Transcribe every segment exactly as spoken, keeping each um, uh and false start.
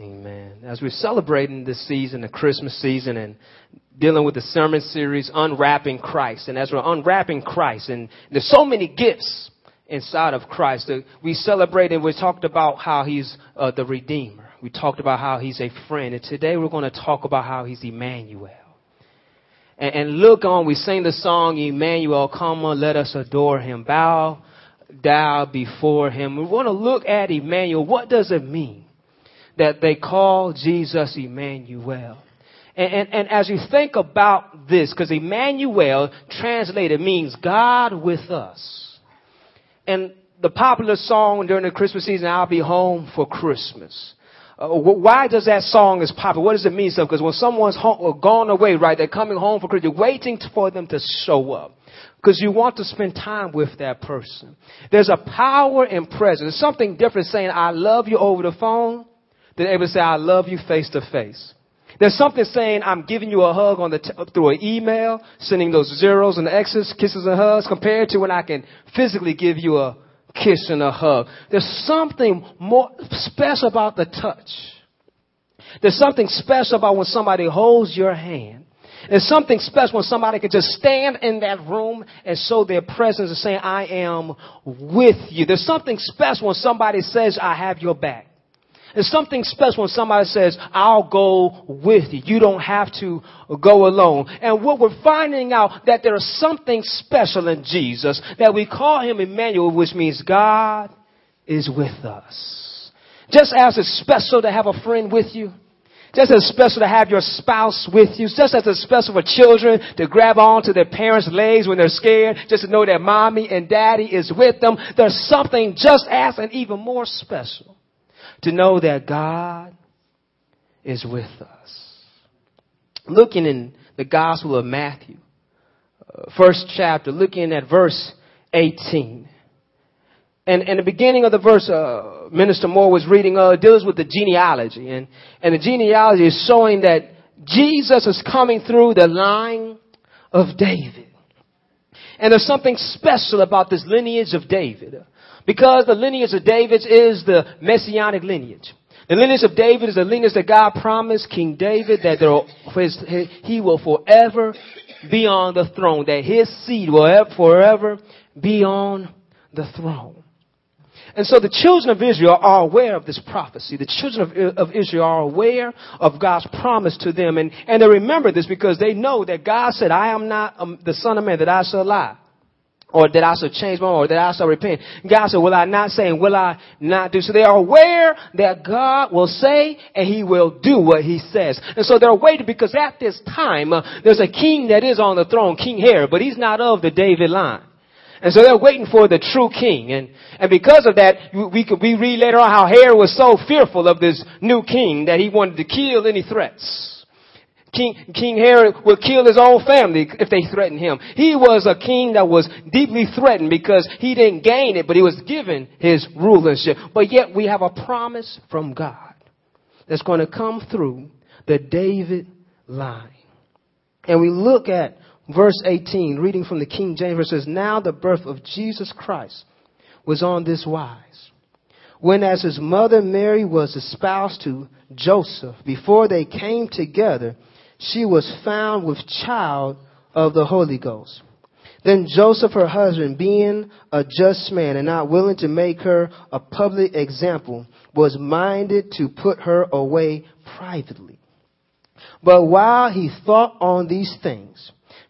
Amen. As we're celebrating this season, the Christmas season, and dealing with the sermon series, Unwrapping Christ. And as we're unwrapping Christ, and there's so many gifts inside of Christ. We celebrated, we talked about how he's uh, the Redeemer. We talked about how he's a friend. And today we're going to talk about how he's Emmanuel. And, and look on, we sing the song, Emmanuel, come on, let us adore him. Bow down before him. We want to look at Emmanuel. What does it mean that they call Jesus Emmanuel? And, and, and as you think about this, because Emmanuel translated means God with us. And the popular song during the Christmas season, I'll Be Home for Christmas. Uh, why does that song is popular? What does it mean? So, because when someone's home or gone away, right, they're coming home for Christmas, you're waiting for them to show up. Because you want to spend time with that person. There's a power in presence. There's something different saying, I love you over the phone, than able to say, I love you face to face. There's something saying, I'm giving you a hug on the t- through an email, sending those zeros and the X's, kisses and hugs, compared to when I can physically give you a kiss and a hug. There's something more special about the touch. There's something special about when somebody holds your hand. There's something special when somebody can just stand in that room and show their presence and say, I am with you. There's something special when somebody says, I have your back. There's something special when somebody says, I'll go with you. You don't have to go alone. And what we're finding out, that there is something special in Jesus, that we call him Emmanuel, which means God is with us. Just as it's special to have a friend with you, just as special to have your spouse with you, just as it's special for children to grab onto their parents' legs when they're scared, just to know that mommy and daddy is with them. There's something just as and even more special to know that God is with us. Looking in the Gospel of Matthew, uh, first chapter, looking at verse eighteen. And in the beginning of the verse, uh, Minister Moore was reading, uh, deals with the genealogy. And, and the genealogy is showing that Jesus is coming through the line of David. And there's something special about this lineage of David. Because the lineage of David is the messianic lineage. The lineage of David is the lineage that God promised King David, that there will, his, his, he will forever be on the throne, that his seed will forever be on the throne. And so the children of Israel are aware of this prophecy. The children of, of Israel are aware of God's promise to them. And, and they remember this because they know that God said, I am not um, the son of man that I shall lie. Or that I shall change my mind, or that I shall repent. God said, will I not say, and will I not do? So they are aware that God will say, and he will do what he says. And so they're waiting, because at this time, uh, there's a king that is on the throne, King Herod, but he's not of the David line. And so they're waiting for the true king. And, and because of that, we could, we read later on how Herod was so fearful of this new king that he wanted to kill any threats. King, King Herod would kill his own family if they threatened him. He was a king that was deeply threatened because he didn't gain it, but he was given his rulership. But yet we have a promise from God that's going to come through the David line. And we look at verse eighteen, reading from the King James, where it says, now the birth of Jesus Christ was on this wise. When as his mother Mary was espoused to Joseph, before they came together, she was found with child of the Holy Ghost. Then Joseph, her husband, being a just man and not willing to make her a public example, was minded to put her away privately. But while he thought on these things,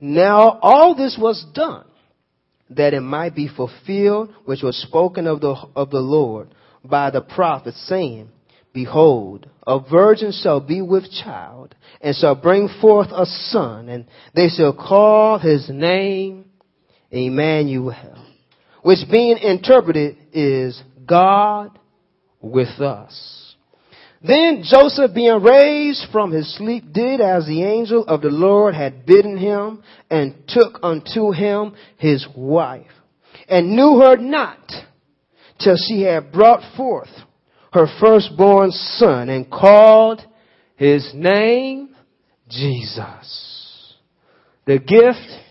Now all this was done, that it might be fulfilled, which was spoken of the, of the Lord by the prophet, saying, behold, a virgin shall be with child, and shall bring forth a son, and they shall call his name Emmanuel, which being interpreted is God with us. Then Joseph, being raised from his sleep, did as the angel of the Lord had bidden him, and took unto him his wife, and knew her not till she had brought forth her firstborn son, and called his name Jesus, the gift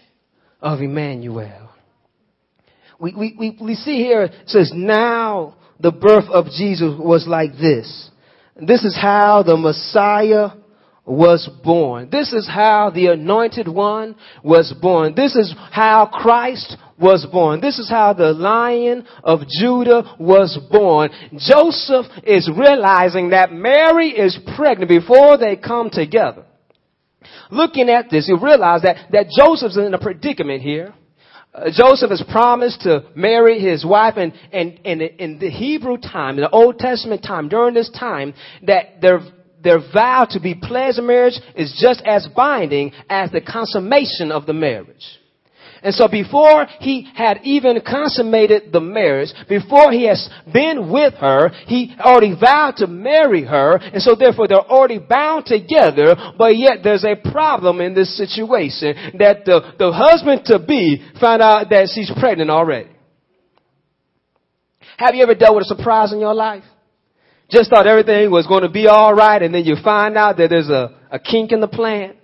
of Emmanuel. We, we, we, we see here, it says, now the birth of Jesus was like this. This is how the Messiah was born. This is how the Anointed One was born. This is how Christ was born. This is how the Lion of Judah was born. Joseph is realizing that Mary is pregnant before they come together. Looking at this, you realize that, that Joseph's in a predicament here. Uh, Joseph is promised to marry his wife, and, and, and in the Hebrew time, in the Old Testament time, during this time, that their, their vow to be pledged in marriage is just as binding as the consummation of the marriage. And so before he had even consummated the marriage, before he has been with her, he already vowed to marry her. And so therefore they're already bound together. But yet there's a problem in this situation, that the, the husband-to-be found out that she's pregnant already. Have you ever dealt with a surprise in your life? Just thought everything was going to be all right, and then you find out that there's a, a kink in the plan.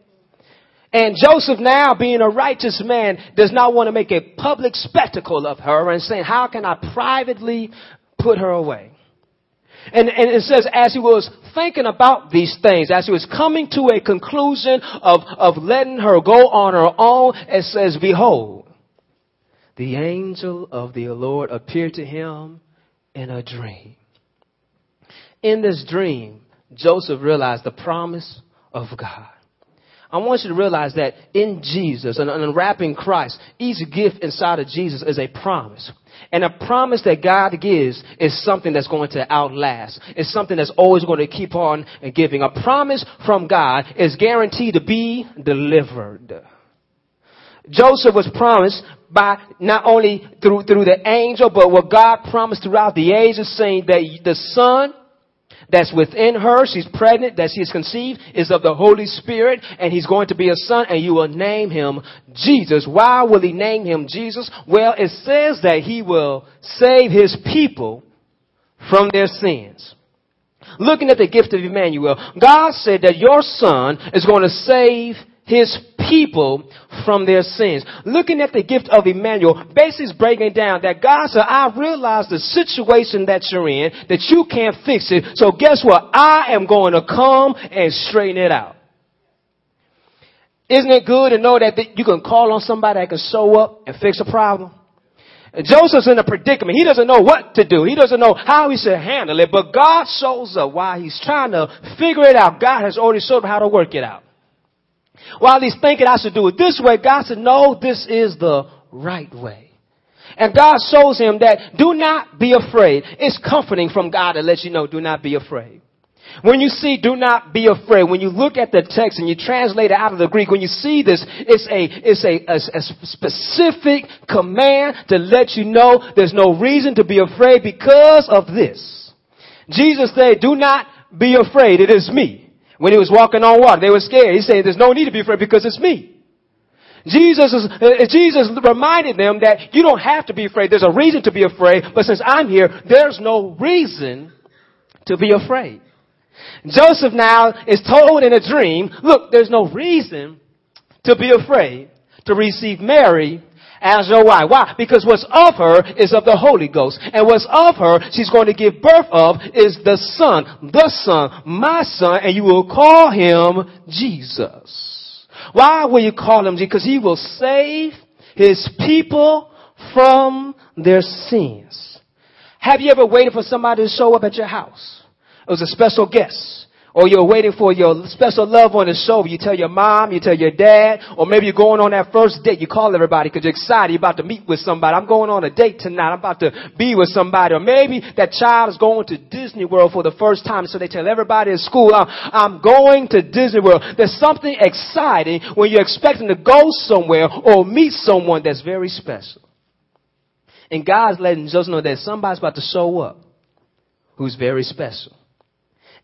And Joseph, now being a righteous man, does not want to make a public spectacle of her, and saying, how can I privately put her away? And, and it says, as he was thinking about these things, as he was coming to a conclusion of, of letting her go on her own, it says, behold, the angel of the Lord appeared to him in a dream. In this dream, Joseph realized the promise of God. I want you to realize that in Jesus and unwrapping Christ, each gift inside of Jesus is a promise. And a promise that God gives is something that's going to outlast. It's something that's always going to keep on giving. A promise from God is guaranteed to be delivered. Joseph was promised by not only through, through the angel, but what God promised throughout the ages, saying that the Son that's within her, she's pregnant, that she's conceived, is of the Holy Spirit, and he's going to be a son, and you will name him Jesus. Why will he name him Jesus? Well, it says that he will save his people from their sins. Looking at the gift of Emmanuel, God said that your son is going to save his people from their sins. Looking at the gift of Emmanuel, basically breaking down that God said, I realize the situation that you're in, that you can't fix it. So guess what? I am going to come and straighten it out. Isn't it good to know that you can call on somebody that can show up and fix a problem? Joseph's in a predicament. He doesn't know what to do. He doesn't know how he should handle it. But God shows up while he's trying to figure it out. God has already showed him how to work it out. While he's thinking I should do it this way, God said, no, this is the right way. And God shows him that do not be afraid. It's comforting from God to let you know, do not be afraid. When you see do not be afraid, when you look at the text and you translate it out of the Greek, when you see this, it's a, it's a, a, a specific command to let you know there's no reason to be afraid because of this. Jesus said, do not be afraid. It is me. When he was walking on water, they were scared. He said, there's no need to be afraid because it's me. Jesus is, uh, Jesus reminded them that you don't have to be afraid. There's a reason to be afraid. But since I'm here, there's no reason to be afraid. Joseph now is told in a dream, look, there's no reason to be afraid to receive Mary as your wife. Why? Because what's of her is of the Holy Ghost. And what's of her, she's going to give birth of, is the Son. The Son. My Son. And you will call him Jesus. Why will you call him Jesus? Because he will save his people from their sins. Have you ever waited for somebody to show up at your house? It was a special guest. Or you're waiting for your special loved one to show up. You tell your mom, you tell your dad, or maybe you're going on that first date. You call everybody because you're excited. You're about to meet with somebody. I'm going on a date tonight. I'm about to be with somebody. Or maybe that child is going to Disney World for the first time. So they tell everybody at school, I'm going to Disney World. There's something exciting when you're expecting to go somewhere or meet someone that's very special. And God's letting us know that somebody's about to show up who's very special.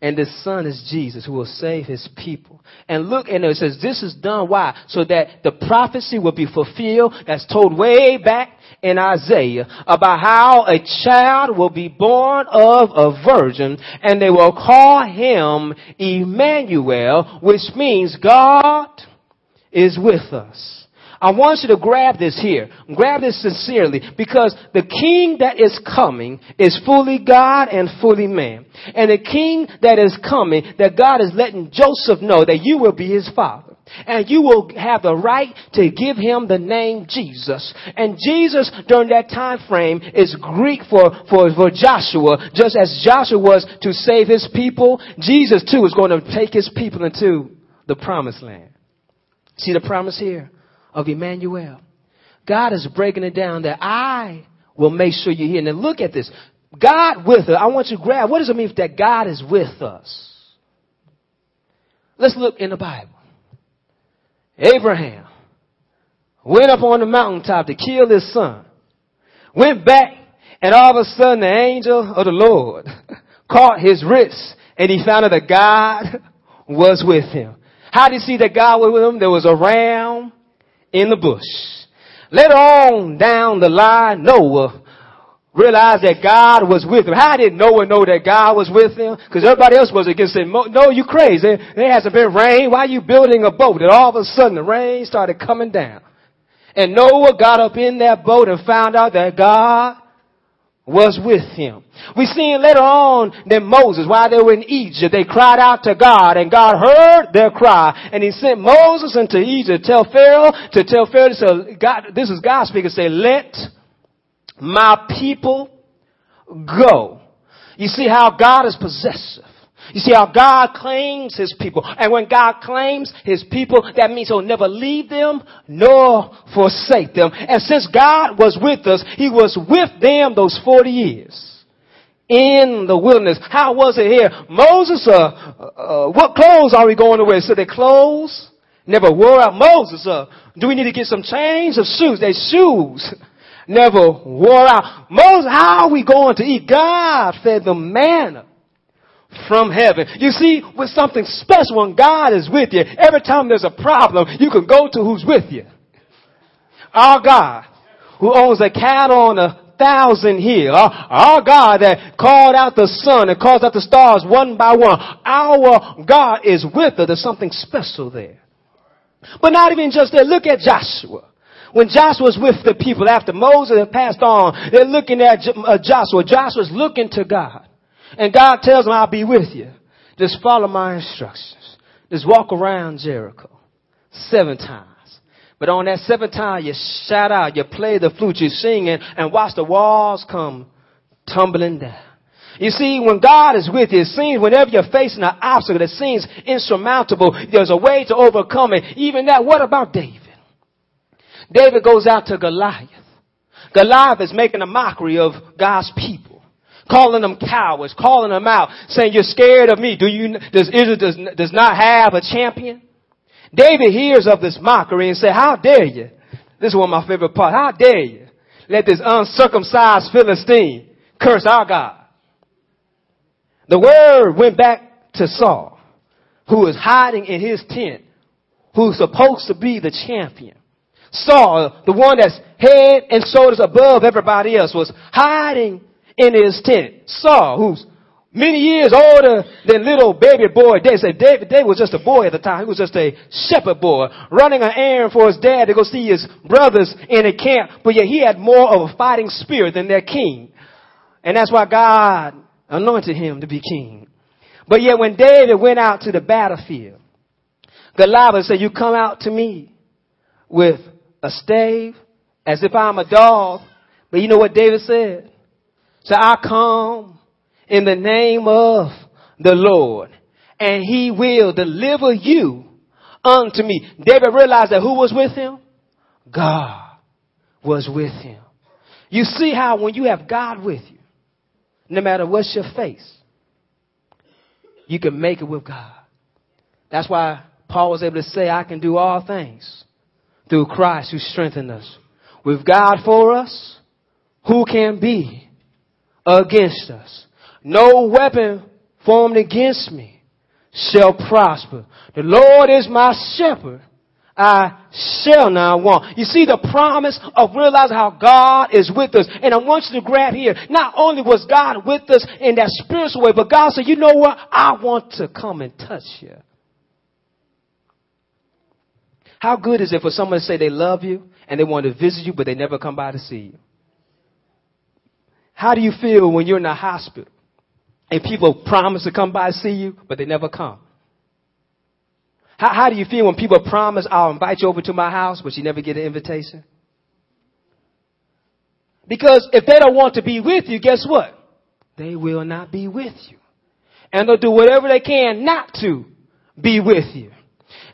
And the Son is Jesus, who will save his people. And look, and it says this is done, why? So that the prophecy will be fulfilled that's told way back in Isaiah about how a child will be born of a virgin, and they will call him Emmanuel, which means God is with us. I want you to grab this here. Grab this sincerely, because the king that is coming is fully God and fully man. And the king that is coming, that God is letting Joseph know that you will be his father. And you will have the right to give him the name Jesus. And Jesus, during that time frame, is Greek for, for, for Joshua. Just as Joshua was to save his people, Jesus too is going to take his people into the promised land. See the promise here? Of Emmanuel. God is breaking it down that I will make sure you're here. And then look at this. God with us. I want you to grab. What does it mean that God is with us? Let's look in the Bible. Abraham went up on the mountaintop to kill his son. Went back, and all of a sudden the angel of the Lord caught his wrist, and he found out that God was with him. How did he see that God was with him? There was a ram in the bush. Later on down the line, Noah realized that God was with him. How did Noah know that God was with him? Because everybody else was against him. No, you crazy. There hasn't been rain. Why are you building a boat? And all of a sudden the rain started coming down. And Noah got up in that boat and found out that God was with him. We see later on that Moses, while they were in Egypt, they cried out to God, and God heard their cry, and he sent Moses into Egypt to tell Pharaoh, to tell Pharaoh, to say, God, this is God speaking, say, let my people go. You see how God is possessive. You see how God claims his people. And when God claims his people, that means he'll never leave them nor forsake them. And since God was with us, he was with them those forty years in the wilderness. How was it here? Moses, uh, uh what clothes are we going to wear? So their clothes never wore out. Moses, uh, do we need to get some change of shoes? Their shoes never wore out. Moses, how are we going to eat? God fed them manna from heaven. You see, with something special, when God is with you, every time there's a problem, you can go to who's with you. Our God, who owns a cattle on a thousand hills. Our God that called out the sun and called out the stars one by one. Our God is with us. There's something special there. But not even just that. Look at Joshua. When Joshua's with the people after Moses had passed on, they're looking at Joshua. Joshua's looking to God. And God tells him, I'll be with you. Just follow my instructions. Just walk around Jericho seven times. But on that seventh time, you shout out, you play the flute, you sing, and, and watch the walls come tumbling down. You see, when God is with you, it seems whenever you're facing an obstacle that seems insurmountable, there's a way to overcome it. Even that, what about David? David goes out to Goliath. Goliath is making a mockery of God's people. Calling them cowards, calling them out, saying, you're scared of me. Do you, does Israel does, does not have a champion? David hears of this mockery and says, how dare you? This is one of my favorite parts. How dare you let this uncircumcised Philistine curse our God? The word went back to Saul, who is hiding in his tent, who's supposed to be the champion. Saul, the one that's head and shoulders above everybody else, was hiding in his tent. Saul, who's many years older than little baby boy David. Said David, David was just a boy at the time. He was just a shepherd boy running an errand for his dad to go see his brothers in a camp. But yet he had more of a fighting spirit than their king. And that's why God anointed him to be king. But yet when David went out to the battlefield, Goliath said, you come out to me with a stave as if I'm a dog. But you know what David said? So I come in the name of the Lord, and he will deliver you unto me. David realized that who was with him? God was with him. You see how when you have God with you, no matter what's your face, you can make it with God. That's why Paul was able to say, I can do all things through Christ who strengthened us. With God for us, who can be against us? No weapon formed against me shall prosper. The Lord is my shepherd. I shall not want. You see the promise of realizing how God is with us. And I want you to grab here. Not only was God with us in that spiritual way, but God said, you know what? I want to come and touch you. How good is it for someone to say they love you and they want to visit you, but they never come by to see you? How do you feel when you're in the hospital and people promise to come by and see you, but they never come? How, how do you feel when people promise, I'll invite you over to my house, but you never get an invitation? Because if they don't want to be with you, guess what? They will not be with you. And they'll do whatever they can not to be with you.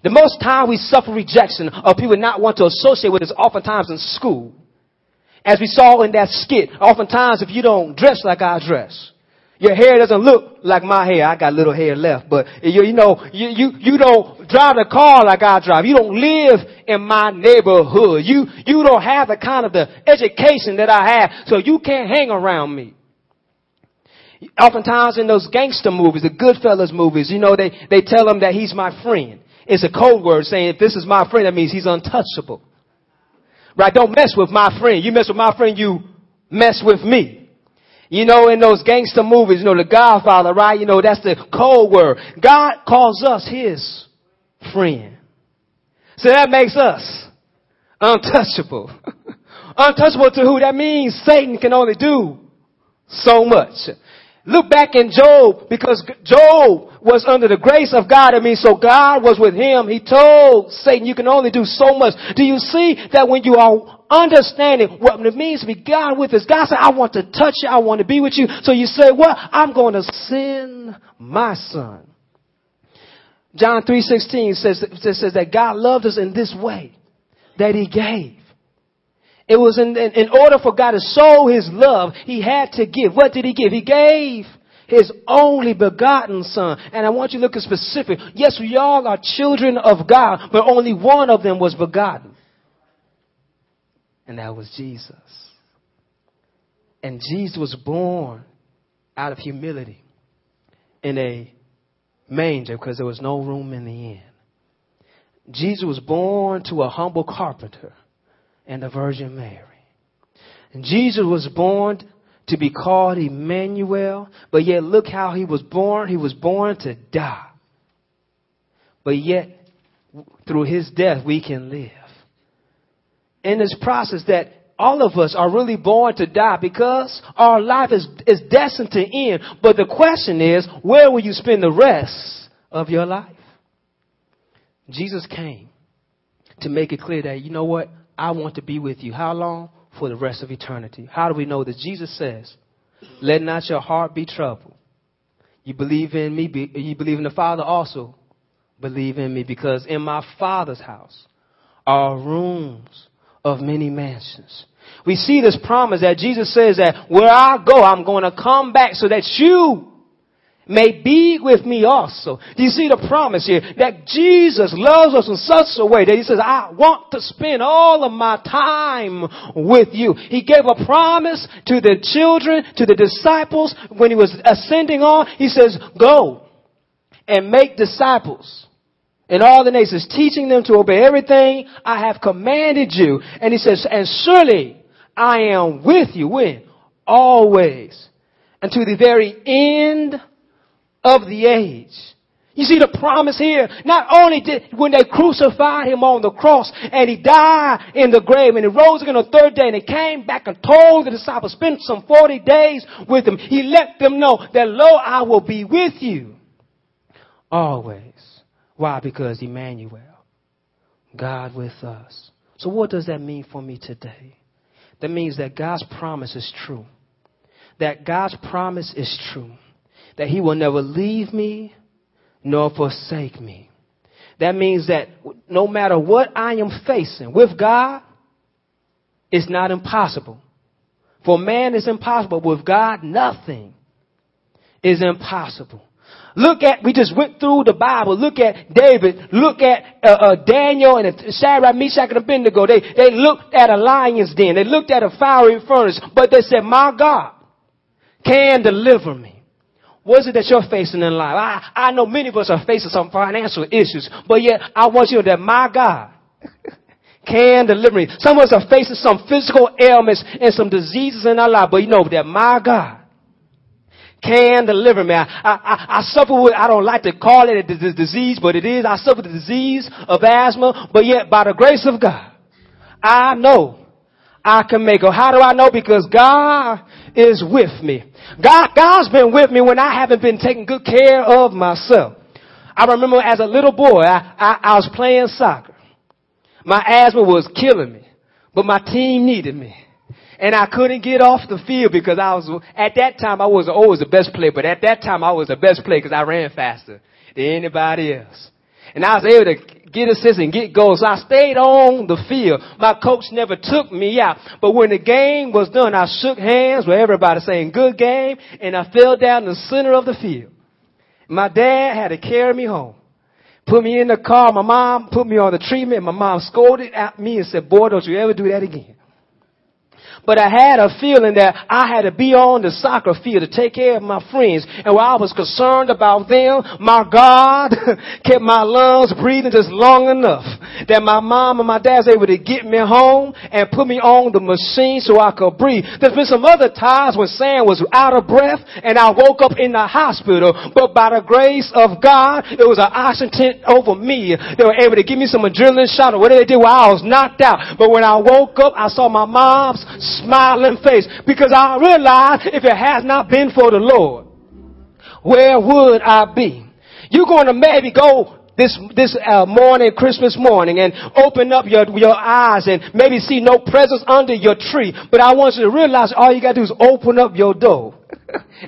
The most time we suffer rejection of people not want to associate with us oftentimes in school. As we saw in that skit, oftentimes if you don't dress like I dress, your hair doesn't look like my hair. I got little hair left, but you, you know, you, you, you don't drive the car like I drive. You don't live in my neighborhood. You, you don't have the kind of the education that I have, so you can't hang around me. Oftentimes in those gangster movies, the Goodfellas movies, you know, they, they tell him that he's my friend. It's a code word saying if this is my friend, that means he's untouchable. Right? Don't mess with my friend. You mess with my friend, you mess with me. You know, in those gangster movies, you know, The Godfather, right? You know, that's the code word. God calls us his friend. So that makes us untouchable. Untouchable to who? That means Satan can only do so much. Look back in Job, because Job was under the grace of God. I mean, so God was with him. He told Satan, you can only do so much. Do you see that when you are understanding what it means to be God with us? God said, I want to touch you. I want to be with you. So you say, well, I'm going to send my son. John three sixteen says, says that God loved us in this way, that he gave. It was in, in, in order for God to show his love, he had to give. What did he give? He gave his only begotten son. And I want you to look at specific. Yes, we all are children of God, but only one of them was begotten. And that was Jesus. And Jesus was born out of humility in a manger because there was no room in the inn. Jesus was born to a humble carpenter and the Virgin Mary. And Jesus was born to be called Emmanuel, but yet look how he was born. He was born to die. But yet, through his death, we can live. In this process that all of us are really born to die because our life is, is destined to end. But the question is, where will you spend the rest of your life? Jesus came to make it clear that, you know what? I want to be with you. How long? For the rest of eternity. How do we know that? Jesus says, let not your heart be troubled. You believe in me, be, you believe in the Father, also believe in me, because in my Father's house are rooms of many mansions. We see this promise that Jesus says that where I go, I'm going to come back so that you may be with me also. Do you see the promise here? That Jesus loves us in such a way that he says, I want to spend all of my time with you. He gave a promise to the children, to the disciples when he was ascending on. He says, go and make disciples in all the nations, teaching them to obey everything I have commanded you. And he says, and surely I am with you when? Always. Until the very end of the age. You see the promise here. Not only did when they crucified him on the cross and he died in the grave and he rose again on the third day and he came back and told the disciples, spent some forty days with them. He let them know that, lo, I will be with you always. Why? Because Emmanuel, God with us. So what does that mean for me today? That means that God's promise is true. That God's promise is true. That he will never leave me nor forsake me. That means that no matter what I am facing with God, it's not impossible. For man is impossible. With God, nothing is impossible. Look at, we just went through the Bible. Look at David. Look at uh, uh, Daniel and Shadrach, Meshach, and Abednego. They, they looked at a lion's den. They looked at a fiery furnace. But they said, my God can deliver me. What is it that you're facing in life? I, I know many of us are facing some financial issues, but yet I want you to know that my God can deliver me. Some of us are facing some physical ailments and some diseases in our life, but you know that my God can deliver me. I, I, I suffer with, I don't like to call it a disease, but it is. I suffer the disease of asthma, but yet by the grace of God, I know I can make it. How do I know? Because God is with me. God, God's been with me when I haven't been taking good care of myself. I remember as a little boy, I, I, I was playing soccer. My asthma was killing me, but my team needed me. And I couldn't get off the field because I was, at that time, I wasn't always the best player, but at that time, I was the best player because I ran faster than anybody else. And I was able to get assists and get goals. So I stayed on the field. My coach never took me out. But when the game was done, I shook hands with everybody saying, good game, and I fell down in the center of the field. My dad had to carry me home. Put me in the car. My mom put me on the treatment. My mom scolded at me and said, boy, don't you ever do that again. But I had a feeling that I had to be on the soccer field to take care of my friends. And while I was concerned about them, my God kept my lungs breathing just long enough that my mom and my dad was able to get me home and put me on the machine so I could breathe. There's been some other times when Sam was out of breath and I woke up in the hospital. But by the grace of God, it was an oxygen tent over me. They were able to give me some adrenaline shot or whatever they did while I was knocked out. But when I woke up, I saw my mom's smiling face, because I realized if it has not been for the Lord, where would I be? You're going to maybe go this this uh, morning, Christmas morning, and open up your, your eyes and maybe see no presents under your tree. But I want you to realize all you got to do is open up your door.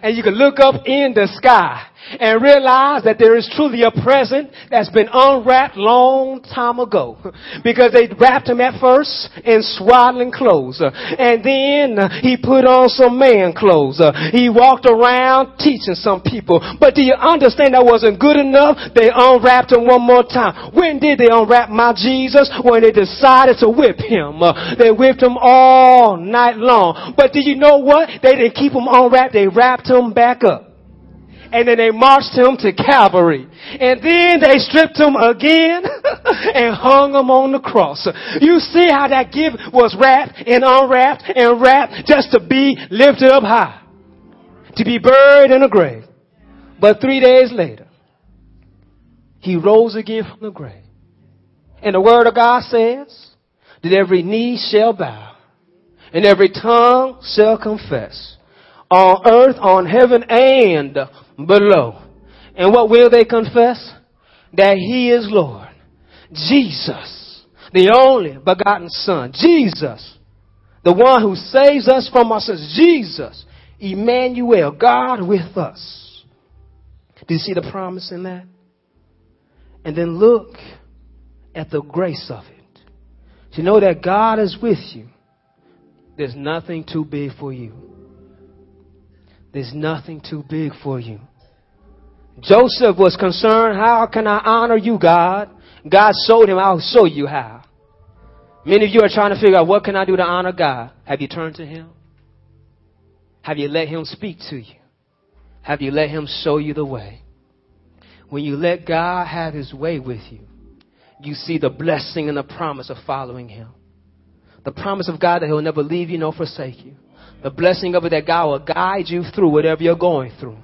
And you can look up in the sky and realize that there is truly a present that's been unwrapped long time ago, because they wrapped him at first in swaddling clothes, and then he put on some man clothes. He walked around teaching some people. But do you understand that wasn't good enough? They unwrapped him one more time. When did they unwrap my Jesus? When they decided to whip him. They whipped him all night long. But do you know what? They didn't keep him unwrapped. They wrapped him back up. And then they marched him to Calvary. And then they stripped him again and hung him on the cross. You see how that gift was wrapped and unwrapped and wrapped just to be lifted up high, to be buried in a grave. But three days later, he rose again from the grave. And the word of God says that every knee shall bow and every tongue shall confess, on earth, on heaven, and below. And what will they confess? That he is Lord. Jesus, the only begotten Son. Jesus, the one who saves us from our sins. Jesus, Emmanuel, God with us. Do you see the promise in that? And then look at the grace of it. To know that God is with you. There's nothing too big for you. There's nothing too big for you. Joseph was concerned, how can I honor you, God? God showed him, I'll show you how. Many of you are trying to figure out, what can I do to honor God? Have you turned to him? Have you let him speak to you? Have you let him show you the way? When you let God have his way with you, you see the blessing and the promise of following him. The promise of God that he'll never leave you nor forsake you. The blessing of it that God will guide you through whatever you're going through.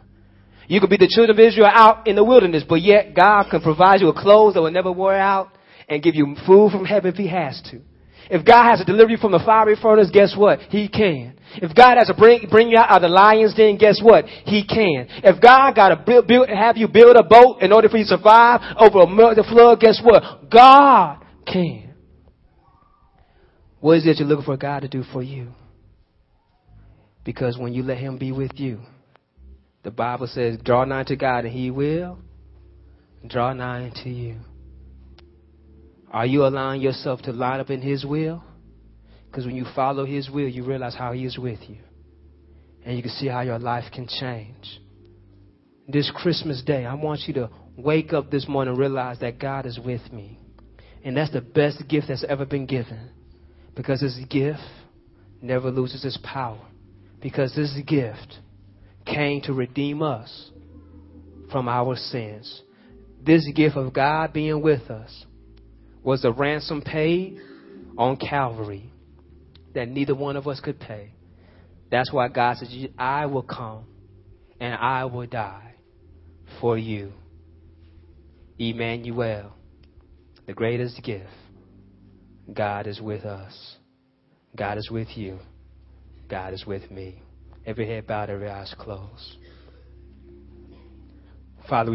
You could be the children of Israel out in the wilderness, but yet God can provide you with clothes that will never wear out and give you food from heaven if he has to. If God has to deliver you from the fiery furnace, guess what? He can. If God has to bring, bring you out of the lion's den, guess what? He can. If God got to build, build, have you build a boat in order for you to survive over a flood, guess what? God can. What is it you're looking for God to do for you? Because when you let him be with you, the Bible says, draw nigh to God and he will draw nigh unto you. Are you allowing yourself to line up in his will? Because when you follow his will, you realize how he is with you. And you can see how your life can change. This Christmas day, I want you to wake up this morning and realize that God is with me. And that's the best gift that's ever been given. Because this gift never loses its power. Because this gift came to redeem us from our sins. This gift of God being with us was a ransom paid on Calvary that neither one of us could pay. That's why God said, I will come and I will die for you. Emmanuel, the greatest gift. God is with us. God is with you. God is with me. Every head bowed, every eyes closed. Father, we